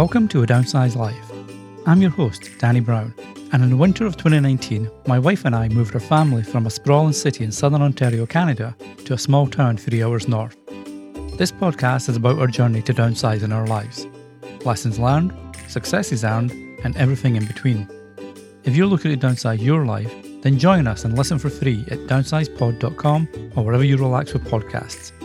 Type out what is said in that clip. Welcome to A Downsized Life. I'm your host, Danny Brown, and in the winter of 2019, my wife and I moved our family from a sprawling city in southern Ontario, Canada, to a small town 3 hours north. This podcast is about our journey to downsize in our lives, lessons learned, successes earned, and everything in between. If you're looking to downsize your life, then join us and listen for free at downsizepod.com or wherever you relax with podcasts.